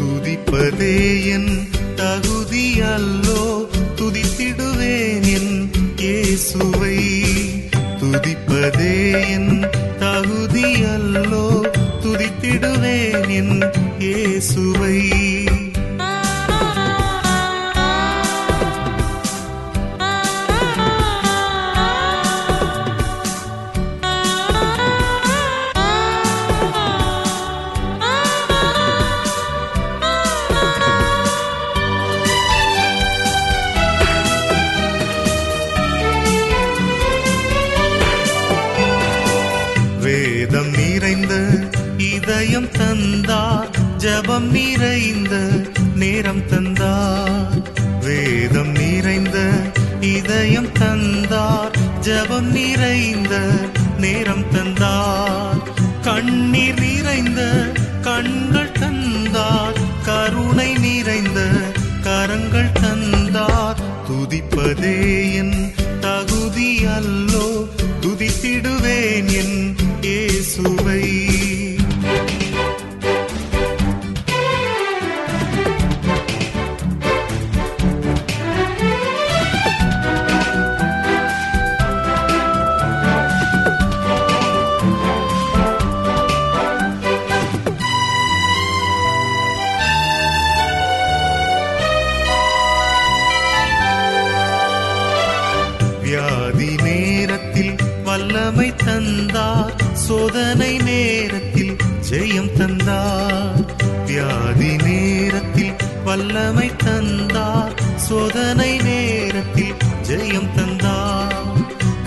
துதிப்பதே என் தகுதி அல்லோ, துதித்திடுவேன் என் இயேசுவை. துதிப்பதே என் தகுதி அல்லோ, துதித்திடுவேன் என் இயேசுவை. இதயம் தந்தார், ஜபம் நிறைந்த நேரம் தந்தார். வேதம் நிறைந்த இதயம் தந்தார், ஜபம் நிறைந்த நேரம் தந்தார். கண்ணீர் நிறைந்த கண்கள் தந்தார், கருணை நிறைந்த கரங்கள் தந்தார். துதிப்பதே என் தகுதி அல்லோ, துதித்திடுவேன் என் இயேசுவை. வல்லமை தந்தார், சோதனை நேரத்தில் ஜெயம் தந்தார். வியாதி நேரத்தில் வல்லமை தந்தார், சோதனை நேரத்தில் ஜெயம் தந்தார்.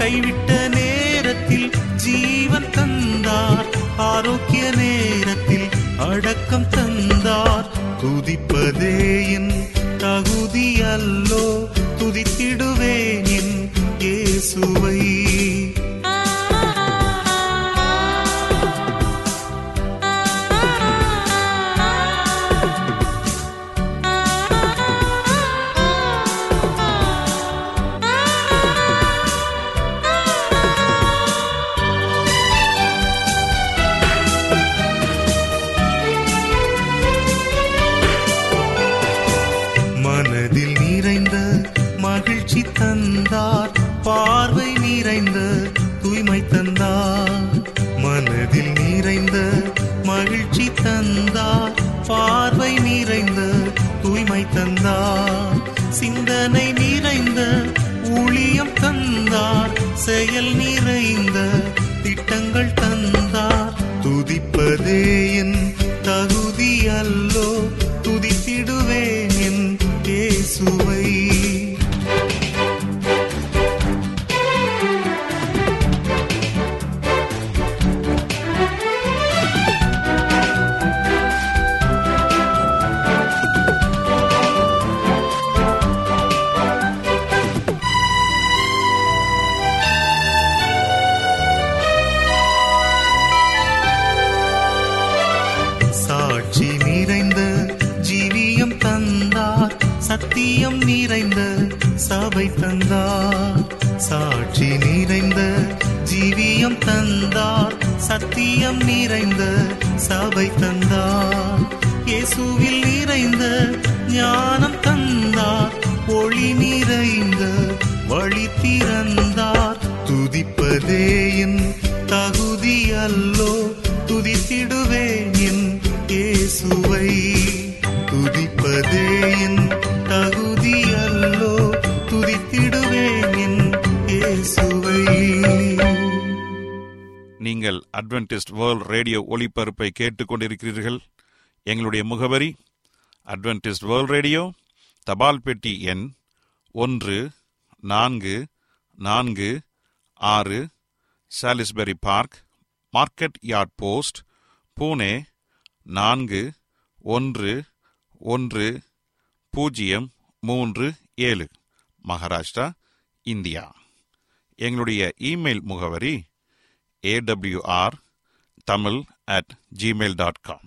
கைவிட்ட நேரத்தில் ஜீவன் தந்தார், ஆரோக்கிய நேரத்தில் அடக்கம் தந்தார். துதிப்பதே என் தகுதி அல்லோ, துதித்திடுவேன் என் இயேசுவை. பார்வை நிறைந்த தூய்மை தந்தார், மனதில் நிறைந்த மகிழ்ச்சி தந்தார். பார்வை நிறைந்த தூய்மை தந்தார், சிந்தனை நிறைந்த ஊழியம் தந்தார். செயல் நிறைந்த திட்டங்கள் தந்தார். துதிப்பதே என் தகுதி அல்லோ, துதித்திடுவேன் என் இயேசுவை. சத்தியம் நிறைந்த சபை தந்தார், சாட்சி நிறைந்த ஜீவியம் தந்தார். சத்தியம் நிறைந்த சபை தந்தார், இயேசுவில் நிறைந்த ஞானம் தந்தார். ஒளி நிறைந்த வழி திறந்தார். துதிப்பதே என் தகுதி அல்லோ, துதித்திடுவேன் என் இயேசுவை. துதிப்பதே என் தகுதி அல்லோ, துதித்திடுவேன் என் இயேசுவை. நீங்கள் அட்வென்டிஸ்ட் வேர்ல்ட் ரேடியோ ஒலிபரப்பை கேட்டுக்கொண்டிருக்கிறீர்கள். எங்களுடைய முகவரி அட்வென்டிஸ்ட் வேர்ல்ட் ரேடியோ, தபால் பெட்டி எண் 1446, Salisbury park, market yard post, Pune 411037, Maharashtra, India. எங்களுடைய இமெயில் முகவரி awr tamil@gmail.com.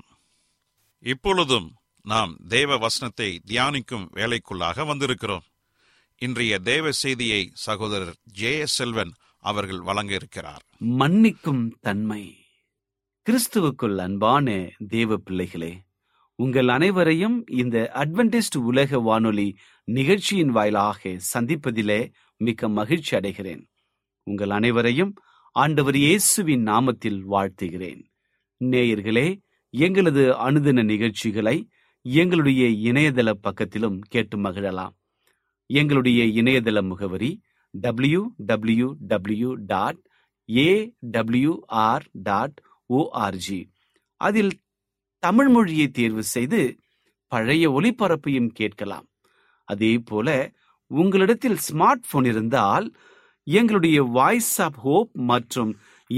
இப்பொழுதும் நாம் தேவ வசனத்தை தியானிக்கும் வேலைக்குள்ளாக வந்திருக்கிறோம். இன்றைய தேவ செய்தியை சகோதரர் JS செல்வன் அவர்கள் வழங்க இருக்கிறார். மன்னிக்கும் தன்மை. கிறிஸ்துவுக்குள் அன்பான தேவ பிள்ளைகளே, உங்கள் அனைவரையும் இந்த அட்வென்டிஸ்ட் உலக வானொலி நிகழ்ச்சியின் வாயிலாக சந்திப்பதிலே மிக்க மகிழ்ச்சி அடைகிறேன். உங்கள் அனைவரையும் ஆண்டவர் இயேசுவின் நாமத்தில் வாழ்த்துகிறேன். நேயர்களே, எங்களது அனுதின நிகழ்ச்சிகளை எங்களுடைய இணையதள பக்கத்திலும் கேட்டு மகிழலாம். எங்களுடைய இணையதள முகவரி www.awr.org. அதில் தமிழ் மொழியை தேர்வு செய்து பழைய ஒலிபரப்பையும் கேட்கலாம். அதே போல உங்களிடத்தில் ஸ்மார்ட் போன் இருந்தால் எங்களுடைய வாய்ஸ் ஆப் ஹோப் மற்றும்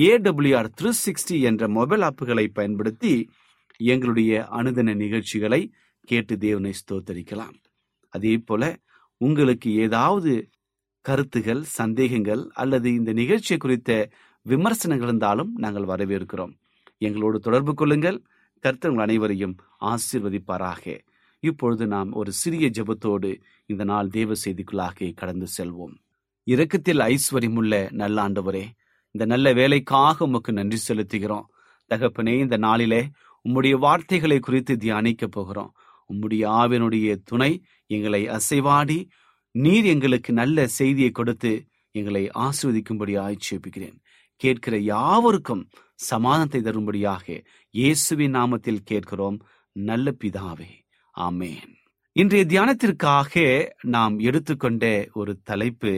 AWR 360 என்ற மொபைல் ஆப்புகளை பயன்படுத்தி எங்களுடைய அனுதின நிகழ்ச்சிகளை கேட்டு தேவனை ஸ்தோத்தரிக்கலாம். அதே போல உங்களுக்கு ஏதாவது கருத்துகள், சந்தேகங்கள் அல்லது இந்த நிகழ்ச்சியை குறித்த விமர்சனங்கள் இருந்தாலும் நாங்கள் வரவேற்கிறோம். எங்களோடு தொடர்பு கொள்ளுங்கள். கர்த்தர் உங்கள் அனைவரையும் ஆசீர்வதிப்பாராக. இப்பொழுது நாம் ஒரு சிறிய ஜெபத்தோடு இந்த நாள் தேவ செய்திக்குள்ளாக கடந்து செல்வோம். இரக்கத்தில் ஐஸ்வர்யமுள்ள நல்ல ஆண்டவரே, இந்த நல்ல வேலைக்காக உமக்கு நன்றி செலுத்துகிறோம். தகப்பனே, இந்த நாளிலே உம்முடைய வார்த்தைகளை குறித்து தியானிக்க போகிறோம். உம்முடைய ஆவினுடைய துணை எங்களை அசைவாடி நீர் எங்களுக்கு நல்ல செய்தியை கொடுத்து எங்களை ஆசீர்வதிக்கும்படி ஆட்சேபிக்கிறேன். கேட்கிற யாவருக்கும் சமாதானத்தை தரும்படியாக இயேசுவின் நாமத்தில் கேட்கிறோம் நல்ல பிதாவே, ஆமேன். இன்றைய தியானத்திற்காக நாம் எடுத்துக்கொண்ட ஒரு தலைப்பு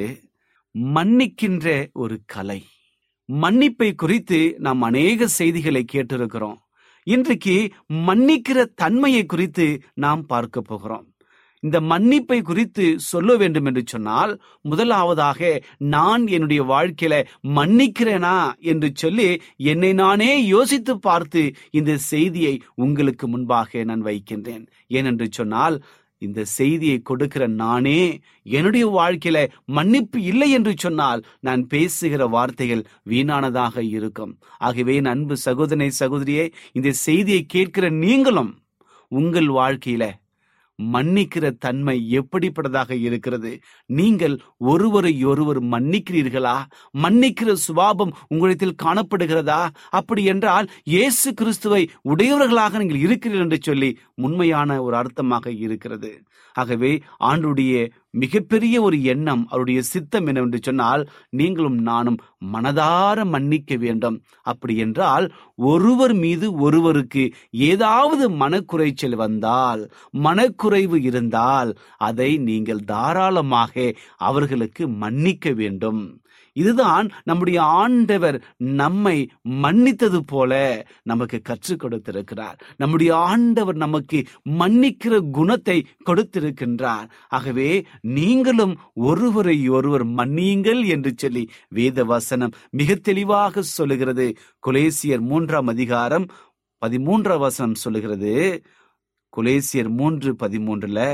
மன்னிக்கின்ற ஒரு கலை. மன்னிப்பை குறித்து நாம் அநேக செய்திகளை கேட்டிருக்கிறோம். இன்றைக்கு மன்னிக்கிற தன்மையை குறித்து நாம் பார்க்க போகிறோம். இந்த மன்னிப்பை குறித்து சொல்ல வேண்டும் என்று சொன்னால், முதலாவதாக நான் என்னுடைய வாழ்க்கையில மன்னிக்கிறேனா என்று சொல்லி என்னை நானே யோசித்து பார்த்து இந்த செய்தியை உங்களுக்கு முன்பாக நான் வைக்கின்றேன். ஏனென்று சொன்னால், இந்த செய்தியை கொடுக்கிற நானே என்னுடைய வாழ்க்கையில மன்னிப்பு இல்லை என்று சொன்னால் நான் பேசுகிற வார்த்தைகள் வீணானதாக இருக்கும். ஆகவே அன்பு சகோதரனே, சகோதரியே, இந்த செய்தியை கேட்கிற நீங்களும் உங்கள் வாழ்க்கையில மன்னிக்கிற தன்மை எப்படிப்பட்டதாக இருக்கிறது? நீங்கள் ஒருவர் மன்னிக்கிறீர்களா? மன்னிக்கிற சுபாவம் உங்களிடத்தில் காணப்படுகிறதா? அப்படி என்றால் இயேசு கிறிஸ்துவை உடையவர்களாக நீங்கள் இருக்கிறீர்கள் என்று சொல்லி உண்மையான ஒரு அர்த்தமாக இருக்கிறது. ஆகவே ஆண்டுடைய மிகப்பெரிய ஒரு எண்ணம், அவருடைய சித்தம் என்னவென்று சொன்னால், நீங்களும் நானும் மனதார மன்னிக்க வேண்டும். அப்படி என்றால் ஒருவர் மீது ஒருவருக்கு ஏதாவது மனக்குறைச்சல் வந்தால், மனக்குறைவு இருந்தால் அதை நீங்கள் தாராளமாக அவர்களுக்கு மன்னிக்க வேண்டும். இதுதான் நம்முடைய ஆண்டவர் நம்மை மன்னித்தது போல நமக்கு கற்றுக் கொடுத்திருக்கிறார். நம்முடைய ஆண்டவர் நமக்கு மன்னிக்கிற குணத்தை கொடுத்திருக்கின்றார். ஆகவே நீங்களும் ஒருவரை ஒருவர் மன்னியுங்கள் என்று சொல்லி வேத வசனம் மிக தெளிவாக சொல்லுகிறது. கொலேசியர் 3:13 சொல்லுகிறது. கொலேசியர் 3:13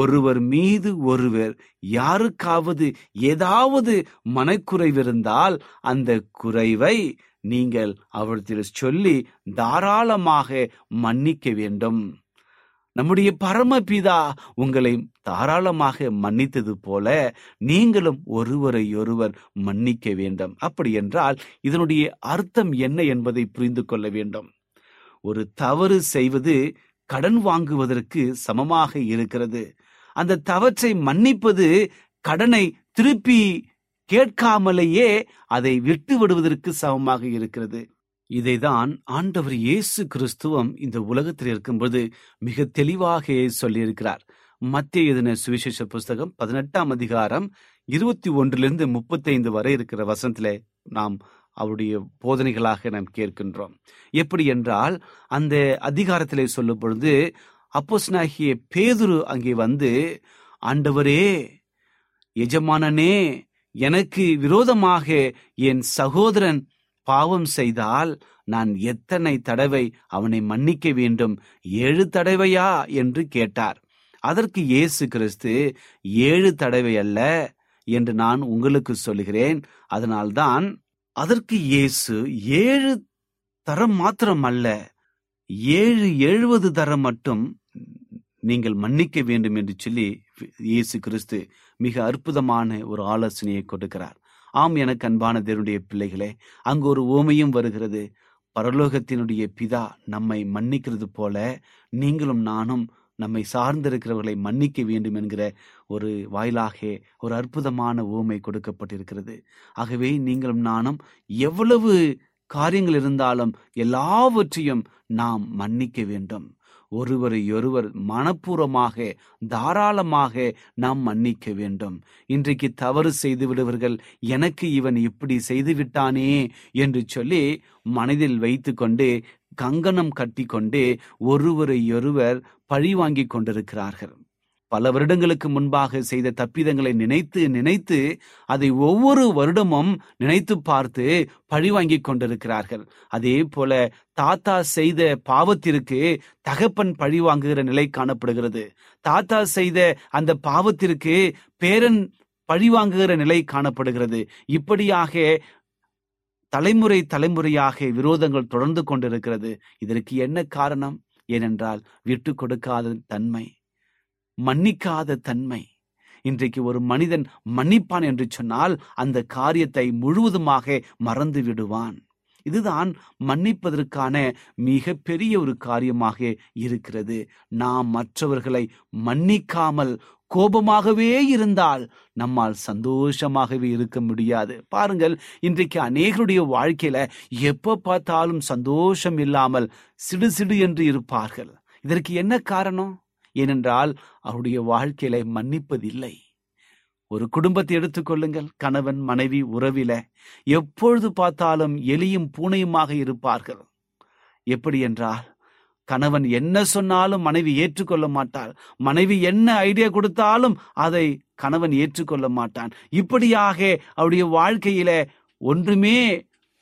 ஒருவர் மீது ஒருவர் யாருக்காவது ஏதாவது மனக்குறைவிருந்தால் அந்த குறைவை நீங்கள் அவர்களிடம் சொல்லி தாராளமாக மன்னிக்க வேண்டும். நம்முடைய பரமபிதா உங்களை தாராளமாக மன்னித்தது போல நீங்களும் ஒருவரையொருவர் மன்னிக்க வேண்டும். அப்படி என்றால் இதனுடைய அர்த்தம் என்ன என்பதை புரிந்து கொள்ள வேண்டும். ஒரு தவறு செய்வது கடன் வாங்குவதற்கு சமமாக இருக்கிறது. அந்த தவற்றை மன்னிப்பது கடனை திருப்பி கேட்காமலேயே அதை விட்டு விடுவதற்கு சமமாக இருக்கிறது. இதைதான் ஆண்டவர் இயேசு கிறிஸ்துவம் இந்த உலகத்தில் இருக்கும்போது மிக தெளிவாக சொல்லியிருக்கிறார். மத்தேயு எழுதின சுவிசேஷ புஸ்தகம் 18 அதிகாரம் 21-35 வரை இருக்கிற வசனத்திலே நாம் அவருடைய போதனைகளாக நாம் கேட்கின்றோம். எப்படி என்றால் அந்த அதிகாரத்திலே சொல்லும் பொழுது அப்போஸ்தலனாகிய பேதுரு அங்கே வந்து, ஆண்டவரே, எஜமானனே, எனக்கு விரோதமாக என் சகோதரன் பாவம் செய்தால் நான் எத்தனை தடவை அவனை மன்னிக்க வேண்டும், 7 தடவையா என்று கேட்டார். அதற்கு இயேசு கிறிஸ்து, 7 தடவை அல்ல என்று நான் உங்களுக்கு சொல்கிறேன். அதனால்தான் அதற்கு இயேசு 7 தரம் மாத்திரம் அல்ல, 70 தரம் மட்டும் நீங்கள் மன்னிக்க வேண்டும் என்று சொல்லி இயேசு கிறிஸ்து மிக அற்புதமான ஒரு ஆலோசனையை கொடுக்கிறார். ஆம், எனக்கு அன்பான தேவனுடைய பிள்ளைகளே, அங்கு ஒரு ஓமையும் வருகிறது. பரலோகத்தினுடைய பிதா நம்மை மன்னிக்கிறது போல நீங்களும் நானும் நம்மை சார்ந்திருக்கிறவர்களை மன்னிக்க வேண்டும் என்கிற ஒரு வாயிலாக ஒரு அற்புதமான ஓமை கொடுக்கப்பட்டிருக்கிறது. ஆகவே நீங்களும் நானும் எவ்வளவு காரியங்கள் இருந்தாலும் எல்லாவற்றையும் நாம் மன்னிக்க வேண்டும். ஒருவரையொருவர் மனப்பூர்வமாக தாராளமாக நாம் மன்னிக்க வேண்டும். இன்றைக்கு தவறு செய்து விடுவர்கள், எனக்கு இவன் இப்படி செய்துவிட்டானே என்று சொல்லி மனதில் வைத்து கொண்டு கங்கணம் கட்டி கொண்டு ஒருவரையொருவர் பழி வாங்கி கொண்டிருக்கிறார்கள். பல வருடங்களுக்கு முன்பாக செய்த தப்பிதங்களை நினைத்து நினைத்து அதை ஒவ்வொரு வருடமும் நினைத்து பார்த்து பழி வாங்கி கொண்டிருக்கிறார்கள். அதே போல தாத்தா செய்த பாவத்திற்கு தகப்பன் பழி வாங்குகிற நிலை காணப்படுகிறது. தாத்தா செய்த அந்த பாவத்திற்கு பேரன் பழி வாங்குகிற நிலை காணப்படுகிறது. இப்படியாக தலைமுறை தலைமுறையாக விரோதங்கள் தொடர்ந்து கொண்டிருக்கிறது. இதற்கு என்ன காரணம்? ஏனென்றால் விட்டு கொடுக்காத தன்மை, மன்னிக்காத தன்மை. இன்றைக்கு ஒரு மனிதன் மன்னிப்பான் என்று சொன்னால் அந்த காரியத்தை முழுவதுமாக மறந்து விடுவான். இதுதான் மன்னிப்பதற்கான மிக பெரிய ஒரு காரியமாக இருக்கிறது. நாம் மற்றவர்களை மன்னிக்காமல் கோபமாகவே இருந்தால் நம்மால் சந்தோஷமாகவே இருக்க முடியாது. பாருங்கள், இன்றைக்கு அநேகருடைய வாழ்க்கையில எப்போ பார்த்தாலும் சந்தோஷம் இல்லாமல் சிடு சிடு என்று இருப்பார்கள். இதற்கு என்ன காரணம்? ஏனென்றால் அவருடைய வாழ்க்கையில மன்னிப்பதில்லை. ஒரு குடும்பத்தை எடுத்துக்கொள்ளுங்கள். கணவன் மனைவி உறவில எப்பொழுது பார்த்தாலும் எலியும் பூனையுமாக இருப்பார்கள். எப்படி என்றால் கணவன் என்ன சொன்னாலும் மனைவி ஏற்றுக்கொள்ள மாட்டாள், மனைவி என்ன ஐடியா கொடுத்தாலும் அதை கணவன் ஏற்றுக்கொள்ள மாட்டான். இப்படியாக அவருடைய வாழ்க்கையில ஒன்றுமே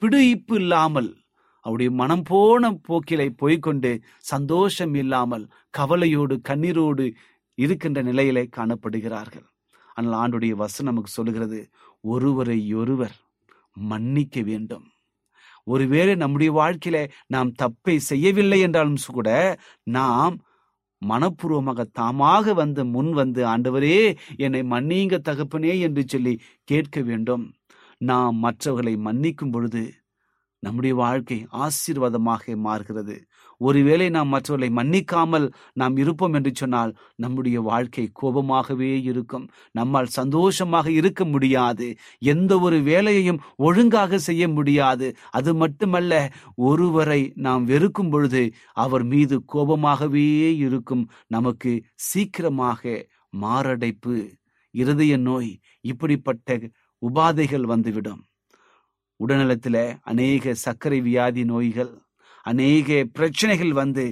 பிடிப்பு இல்லாமல் அவருடைய மனம் போன போக்கிலை போய்கொண்டு சந்தோஷம் இல்லாமல் கவலையோடு கண்ணீரோடு இருக்கின்ற நிலையிலே காணப்படுகிறார்கள். ஆனால் ஆண்டுடைய வசனம் நமக்கு சொல்கிறது, ஒருவரை ஒருவர் மன்னிக்க வேண்டும். ஒருவேளை நம்முடைய வாழ்க்கையில நாம் தப்பை செய்யவில்லை என்றாலும் கூட நாம் மனப்பூர்வமாக தாமாக வந்து முன் வந்து, ஆண்டவரே என்னை மன்னிங்க தகப்பனே என்று சொல்லி கேட்க வேண்டும். நாம் மற்றவர்களை மன்னிக்கும் பொழுது நம்முடைய வாழ்க்கை ஆசீர்வாதமாக மாறுகிறது. ஒருவேளை நாம் மற்றவர்களை மன்னிக்காமல் நாம் இருப்போம் என்று சொன்னால் நம்முடைய வாழ்க்கை கோபமாகவே இருக்கும். நம்மால் சந்தோஷமாக இருக்க முடியாது. எந்த ஒரு வேலையையும் ஒழுங்காக செய்ய முடியாது. அது மட்டுமல்ல, ஒருவரை நாம் வெறுக்கும் பொழுது அவர் மீது கோபமாகவே இருக்கும். நமக்கு சீக்கிரமாக மாரடைப்பு, இருதய நோய், இப்படிப்பட்ட உபாதைகள் வந்துவிடும். உடல்நலத்தில் அநேக சர்க்கரை வியாதி நோய்கள், அநேக பிரச்சனைகள் வந்து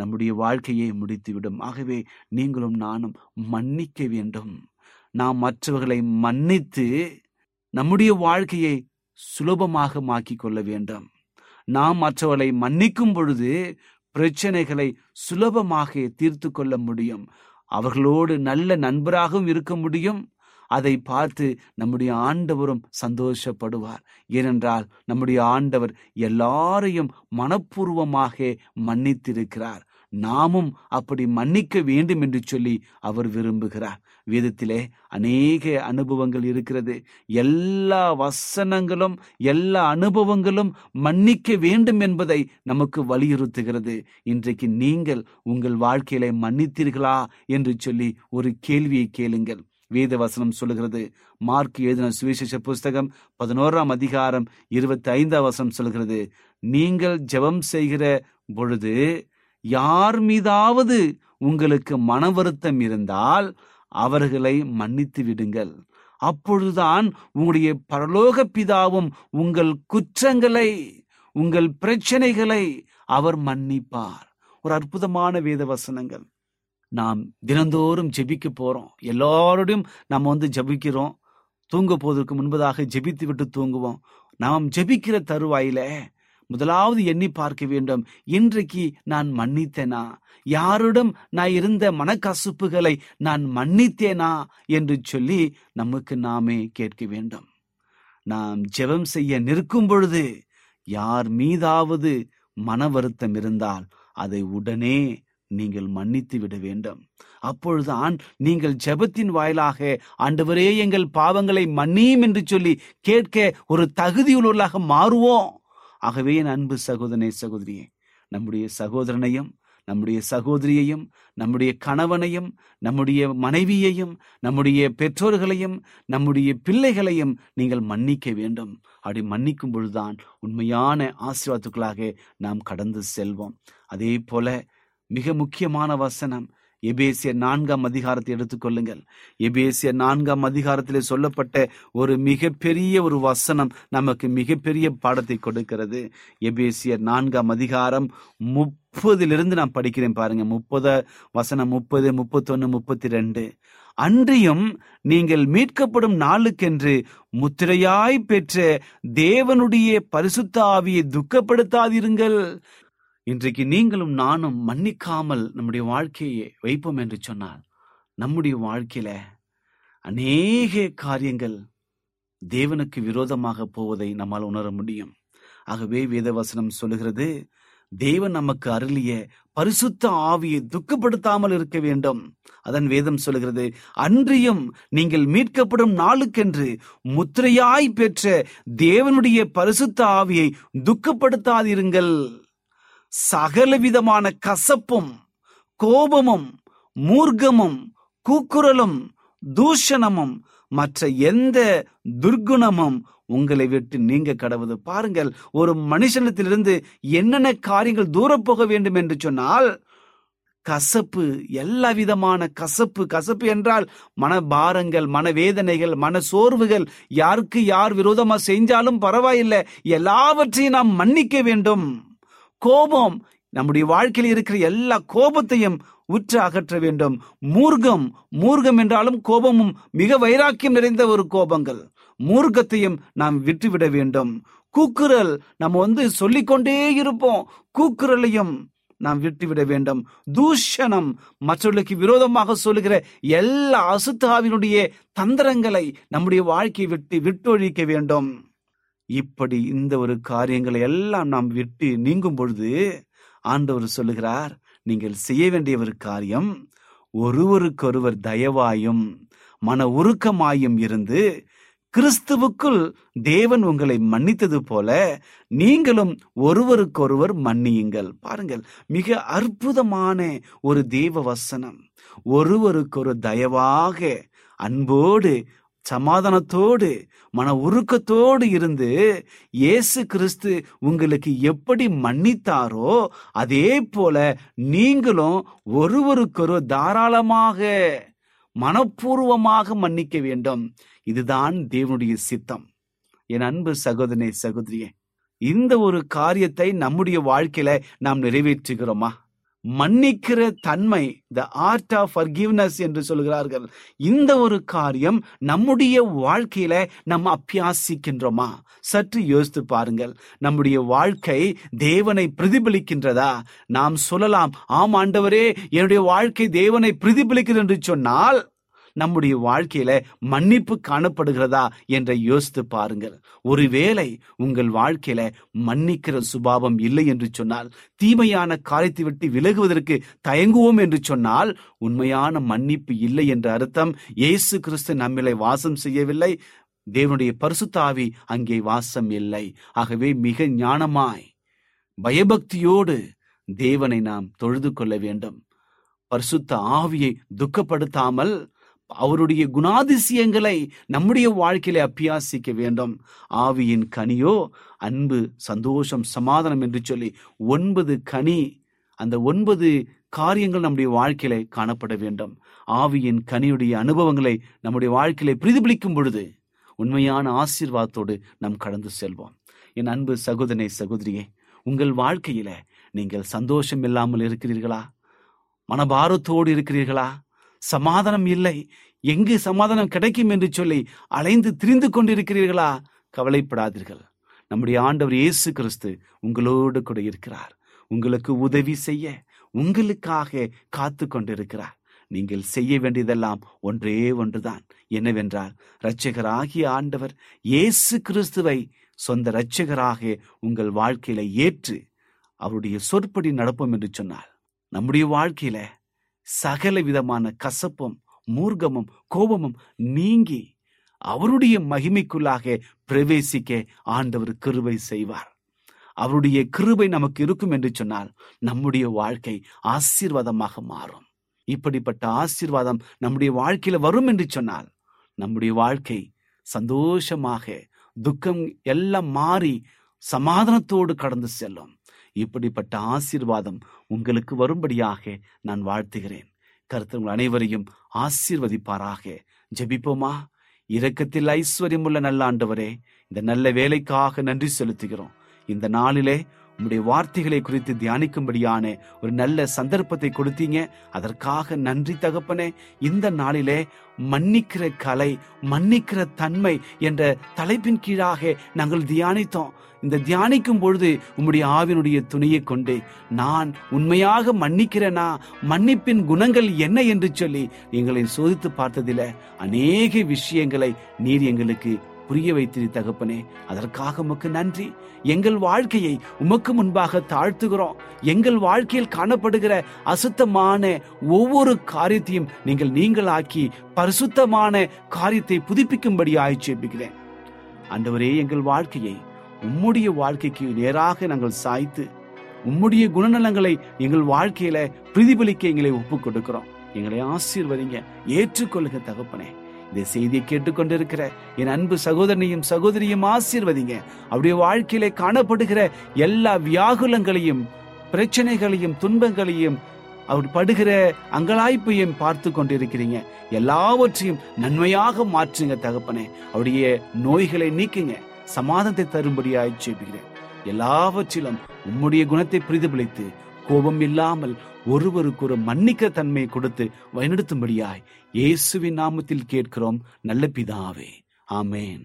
நம்முடைய வாழ்க்கையை முடித்துவிடும். ஆகவே நீங்களும் நானும் மன்னிக்க வேண்டும். நாம் மற்றவர்களை மன்னித்து நம்முடைய வாழ்க்கையை சுலபமாக மாக்கிக் கொள்ள வேண்டும். நாம் மற்றவர்களை மன்னிக்கும் பொழுது பிரச்சனைகளை சுலபமாக தீர்த்து கொள்ள முடியும். அவர்களோடு நல்ல நண்பராகவும் இருக்க முடியும். அதை பார்த்து நம்முடைய ஆண்டவரும் சந்தோஷப்படுவார். ஏனென்றால் நம்முடைய ஆண்டவர் எல்லாரையும் மனப்பூர்வமாக மன்னித்திருக்கிறார். நாமும் அப்படி மன்னிக்க வேண்டும் என்று சொல்லி அவர் விரும்புகிறார். வேதத்திலே அநேக அனுபவங்கள் இருக்கிறது. எல்லா வசனங்களும் எல்லா அனுபவங்களும் மன்னிக்க வேண்டும் என்பதை நமக்கு வலியுறுத்துகிறது. இன்றைக்கு நீங்கள் உங்கள் வாழ்க்கையிலே மன்னித்தீர்களா என்று சொல்லி ஒரு கேள்வியை கேளுங்கள். வேத வசனம் சொல்லுகிறது, மார்க் எழுதின சுவிசேஷ புஸ்தகம் 11ஆம் அதிகாரம் 25ஆம் வசனம் சொல்கிறது, நீங்கள் ஜெபம் செய்கிற பொழுது யார் மீதாவது உங்களுக்கு மன வருத்தம் இருந்தால் அவர்களை மன்னித்து விடுங்கள், அப்பொழுதுதான் உங்களுடைய பரலோக பிதாவும் உங்கள் குற்றங்களை உங்கள் பிரச்சனைகளை அவர் மன்னிப்பார். ஒரு அற்புதமான வேத வசனங்கள். நாம் தினந்தோறும் ஜெபிக்க போகிறோம். எல்லாரோடையும் நம்ம ஜெபிக்கிறோம். தூங்க போவதற்கு முன்பதாக ஜெபித்து விட்டு தூங்குவோம். நாம் ஜெபிக்கிற தருவாயில முதலாவது எண்ணி பார்க்க வேண்டும், இன்றைக்கு நான் மன்னித்தேனா, யாருடன் நான் இருந்த மனக்கசுப்புகளை நான் மன்னித்தேனா என்று சொல்லி நமக்கு நாமே கேட்க வேண்டும். நாம் ஜெபம் செய்ய நிற்கும் பொழுது யார் மீதாவது மன வருத்தம் இருந்தால் அதை உடனே நீங்கள் மன்னித்து விட வேண்டும். அப்பொழுதுதான் நீங்கள் ஜெபத்தின் வாயிலாக ஆண்டவரே எங்கள் பாவங்களை மன்னியும் என்று சொல்லி கேட்க ஒரு தகுதியுள்ளவர்களாக மாறுவோம். ஆகவே என் அன்பு சகோதரனே சகோதரியே, நம்முடைய சகோதரனையும் நம்முடைய சகோதரியையும் நம்முடைய கணவனையும் நம்முடைய மனைவியையும் நம்முடைய பெற்றோர்களையும் நம்முடைய பிள்ளைகளையும் நீங்கள் மன்னிக்க வேண்டும். அப்படி மன்னிக்கும் பொழுதுதான் உண்மையான ஆசீர்வாதத்துக்களாக நாம் கடந்து செல்வோம். அதே போல மிக முக்கியமான வசனம் எபேசியர் 4ஆம் அதிகாரத்தை எடுத்துக்கொள்ளுங்கள். எபேசியர் 4ஆம் அதிகாரத்திலே சொல்லப்பட்ட ஒரு மிகப்பெரிய ஒரு வசனம் நமக்கு மிகப்பெரிய பாடத்தை கொடுக்கிறது. எபேசியர் 4ஆம் அதிகாரம் 30லிருந்து நாம் படிக்கிறேன் பாருங்க. 30 வசனம் 30, 31, 32. அன்றியும் நீங்கள் மீட்கப்படும் நாளுக்கென்று முத்திரையாய் பெற்ற தேவனுடைய பரிசுத்த ஆவியை துக்கப்படுத்தாதிருங்கள். இன்றைக்கு நீங்களும் நானும் மன்னிக்காமல் நம்முடைய வாழ்க்கையை வைப்போம் என்று சொன்னால் நம்முடைய வாழ்க்கையில அநேக காரியங்கள் தேவனுக்கு விரோதமாக போவதை நம்மால் உணர முடியும். ஆகவே வேதவசனம் சொல்லுகிறது, தேவன் நமக்கு அருளிய பரிசுத்த ஆவியை துக்கப்படுத்தாமல் இருக்க வேண்டும். அதன் வேதம் சொல்லுகிறது, அன்றியும் நீங்கள் மீட்கப்படும் நாளுக்கென்று முத்திரையாய் பெற்ற தேவனுடைய பரிசுத்த ஆவியை துக்கப்படுத்தாதிருங்கள். சகலவிதமான கசப்பும் கோபமும் மூர்க்கமும் கூக்குரலும் தூஷணமும் மற்ற எந்த துர்க்குணமும் உங்களை விட்டு நீங்க கடவுது. பாருங்கள், ஒரு மனுஷனிடத்திலிருந்து என்னென்ன காரியங்கள் தூரப்போக வேண்டும் என்று சொன்னால் கசப்பு, எல்லா விதமான கசப்பு. கசப்பு என்றால் மனபாரங்கள், மனவேதனைகள், மன சோர்வுகள். யாருக்கு யார் விரோதமா செஞ்சாலும் பரவாயில்லை, எல்லாவற்றையும் நாம் மன்னிக்க வேண்டும். கோபம், நம்முடைய வாழ்க்கையில் இருக்கிற எல்லா கோபத்தையும் உற்று அகற்ற வேண்டும். மூர்க்கம், மூர்க்கம் என்றாலும் கோபமும் மிக வைராக்கியம் நிறைந்த ஒரு கோபங்கள், மூர்க்கத்தையும் நாம் விட்டுவிட வேண்டும். கூக்குரல், நம்ம சொல்லிக்கொண்டே இருப்போம், கூக்குரலையும் நாம் விட்டுவிட வேண்டும். தூஷணம், மற்றவர்களுக்கு விரோதமாக சொல்லுகிற எல்லா அசுத்தாவினுடைய தந்திரங்களை நம்முடைய வாழ்க்கையை விட்டொழிக்க வேண்டும். இப்படி இந்த ஒரு காரியங்களை எல்லாம் நாம் விட்டு நீங்கும் பொழுது ஆண்டவர் சொல்லுகிறார், நீங்கள் செய்ய வேண்டிய ஒரு காரியம், ஒருவருக்கொருவர் தயவாயும் மன உருக்கமாயும் இருந்து கிறிஸ்துவுக்குள் தேவன் உங்களை மன்னித்தது போல நீங்களும் ஒருவருக்கொருவர் மன்னியுங்கள். பாருங்கள், மிக அற்புதமான ஒரு தேவ வசனம். ஒருவருக்கொரு தயவாக, அன்போடு, சமாதானத்தோடு, மன உருக்கத்தோடு இருந்து இயேசு கிறிஸ்து உங்களுக்கு எப்படி மன்னித்தாரோ அதே போல நீங்களும் ஒருவருக்கொரு தாராளமாக மனப்பூர்வமாக மன்னிக்க வேண்டும். இதுதான் தேவனுடைய சித்தம். என் அன்பு சகோதரனே சகோதரியே, இந்த ஒரு காரியத்தை நம்முடைய வாழ்க்கையில நாம் நிறைவேற்றுகிறோமா? மன்னிக்கிற தன்மை, the art of forgiveness என்று சொல்கிறார்கள். இந்த ஒரு காரியம் நம்முடைய வாழ்க்கையில நம்ம அபியாசிக்கின்றோமா? சற்று யோசித்து பாருங்கள். நம்முடைய வாழ்க்கை தேவனை பிரதிபலிக்கின்றதா? நாம் சொல்லலாம், ஆம் ஆண்டவரே, என்னுடைய வாழ்க்கை தேவனை பிரதிபலிக்கிறது என்று சொன்னால் நம்முடைய வாழ்க்கையில மன்னிப்பு காணப்படுகிறதா என்ற யோசித்து பாருங்கள். ஒருவேளை உங்கள் வாழ்க்கையில மன்னிக்கிற சுபாவம் இல்லை என்று சொன்னால், தீமையான காரியத்தை விட்டு விலகுவதற்கு தயங்குவோம் என்று சொன்னால், உண்மையான மன்னிப்பு இல்லை என்ற அர்த்தம் இயேசு கிறிஸ்து நம்மிலே வாசம் செய்யவில்லை, தேவனுடைய பரிசுத்த ஆவி அங்கே வாசம் இல்லை. ஆகவே மிக ஞானமாய் பயபக்தியோடு தேவனை நாம் தொழுது கொள்ள வேண்டும். பரிசுத்த ஆவியை துக்கப்படுத்தாமல் அவருடைய குணாதிசயங்களை நம்முடைய வாழ்க்கையில அபியாசிக்க வேண்டும். ஆவியின் கனியோ அன்பு, சந்தோஷம், சமாதானம் என்று சொல்லி 9 கனி, அந்த 9 காரியங்கள் நம்முடைய வாழ்க்கையில காணப்பட வேண்டும். ஆவியின் கனியுடைய அனுபவங்களை நம்முடைய வாழ்க்கையில பிரதிபலிக்கும் பொழுது உண்மையான ஆசீர்வாதத்தோடு நாம் கடந்து செல்வோம். என் அன்பு சகோதரனே, சகோதரியே, உங்கள் வாழ்க்கையில நீங்கள் சந்தோஷம் இல்லாமல் இருக்கிறீர்களா? மனபாரத்தோடு இருக்கிறீர்களா? சமாதானம் இல்லை, எங்கு சமாதானம் கிடைக்கும் என்று சொல்லி அலைந்து திரிந்து கொண்டிருக்கிறீர்களா? கவலைப்படாதீர்கள். நம்முடைய ஆண்டவர் இயேசு கிறிஸ்து உங்களோடு கூட இருக்கிறார். உங்களுக்கு உதவி செய்ய, உங்களுக்காக காத்து கொண்டிருக்கிறார். நீங்கள் செய்ய வேண்டியதெல்லாம் ஒன்றே ஒன்றுதான், என்னவென்றால் இரட்சகராகிய ஆண்டவர் இயேசு கிறிஸ்துவை சொந்த இரட்சகராக உங்கள் வாழ்க்கையில ஏற்று அவருடைய சொற்படி நடப்போம் என்று சொன்னார். நம்முடைய வாழ்க்கையில சகல விதமான கசப்பும் மூர்க்கமும் கோபமும் நீங்கி அவருடைய மகிமைக்குள்ளாக பிரவேசிக்க ஆண்டவர் கிருபை செய்வார். அவருடைய கிருபை நமக்கு இருக்கும் என்று சொன்னால் நம்முடைய வாழ்க்கை ஆசீர்வாதமாக மாறும். இப்படிப்பட்ட ஆசீர்வாதம் நம்முடைய வாழ்க்கையில வரும் என்று சொன்னால் நம்முடைய வாழ்க்கை சந்தோஷமாக துக்கம் எல்லாம் மாறி சமாதானத்தோடு கடந்து செல்லும். இப்படிப்பட்ட ஆசீர்வாதம் உங்களுக்கு வரும்படியாக நான் வாழ்த்துகிறேன். கர்த்தர் உங்கள் அனைவரையும் ஆசீர்வதிப்பாராக. ஜெபிப்போமா. இரக்கத்தில் ஐஸ்வர்யம் உள்ள நல்ல ஆண்டவரே, இந்த நல்ல வேலைக்காக நன்றி செலுத்துகிறோம். இந்த நாளிலே உம்முடைய வார்த்தைகளை குறித்து தியானிக்கும்படியான ஒரு நல்ல சந்தர்ப்பத்தை கொடுத்தீங்க, அதற்காக நன்றி தகப்பனே. இந்த நாளிலே மன்னிக்கிற கலை, மன்னிக்கிற தன்மை என்ற தலைப்பின் கீழாக நாங்கள் தியானித்தோம். இந்த தியானிக்கும் பொழுது உம்முடைய ஆவினுடைய துணையை கொண்டு நான் உண்மையாக மன்னிக்கிறேனா, மன்னிப்பின் குணங்கள் என்ன என்று சொல்லி எங்களை சோதித்து பார்த்ததில் அநேக விஷயங்களை நீர் எங்களுக்கு புரிய வைத்திரு தகப்பனே. அதற்காக உமக்கு நன்றி. எங்கள் வாழ்க்கையை உமக்கு முன்பாக தாழ்த்துகிறோம். எங்கள் வாழ்க்கையில் காணப்படுகிற அசுத்தமான ஒவ்வொரு காரியத்தையும் நீங்களாக்கி பரிசுத்தமான காரியத்தை புதுப்பிக்கும்படி ஆய்ச்சேபிக்கிறேன். ஆண்டவரே, எங்கள் வாழ்க்கையை உம்முடைய வாழ்க்கைக்கு நேராக நாங்கள் சாய்த்து உம்முடைய குணநலங்களை எங்கள் வாழ்க்கையில பிரதிபலிக்க எங்களை ஒப்புக் கொடுக்கிறோம். எங்களை ஆசீர்வதிங்க, ஏற்றுக்கொள்ளுங்க தகப்பனே. இந்த செய்தியை கேட்டுக்கொண்டிருக்கிற என் அன்பு சகோதரனையும் சகோதரியும் ஆசீர்வதிங்க. அவருடைய வாழ்க்கையிலே காணப்படுகிற எல்லா வியாகுலங்களையும், பிரச்சனைகளையும், துன்பங்களையும், அவர் படுகிற அங்கலாய்ப்பையும் பார்த்து கொண்டிருக்கிறீங்க. எல்லாவற்றையும் நன்மையாக மாற்றுங்க தகப்பனே. அவருடைய நோய்களை நீக்குங்க. சமாதானத்தை தரும்படியாய் ஜெபிக்கிறேன். எல்லாவற்றிலும் உம்முடைய குணத்தை பிரதிபலித்து கோபம் இல்லாமல் ஒருவருக்கு ஒரு மன்னிக்க தன்மையை கொடுத்து வழிநடத்தும்படியாய் இயேசுவின் நாமத்தில் கேட்கிறோம் நல்ல பிதாவே, ஆமேன்.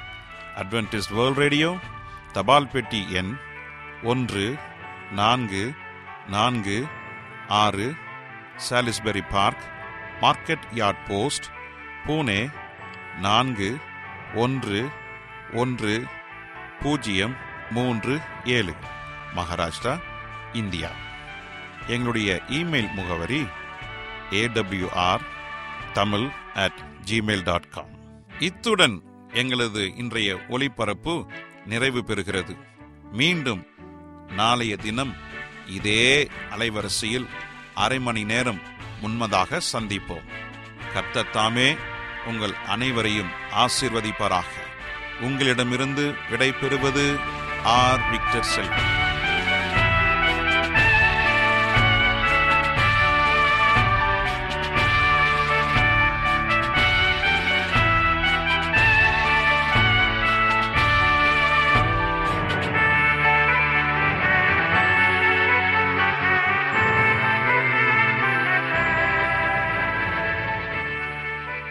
அட்வென்டிஸ்ட் வேர்ல்ட் ரேடியோ, தபால் பெட்டி எண் 1446, Salisbury park, market yard post, Pune 411037, Maharashtra, India. எங்களுடைய இமெயில் முகவரி awr tamil@gmail.com. இத்துடன் எங்களது இன்றைய ஒலிபரப்பு நிறைவு பெறுகிறது. மீண்டும் நாளைய தினம் இதே அலைவரிசையில் அரை மணி நேரம் முன்னதாக சந்திப்போம். கர்த்தர் தாமே உங்கள் அனைவரையும் ஆசீர்வதிப்பாராக. உங்களிடமிருந்து விடை பெறுவது ஆர். விக்டர் செல்வம்.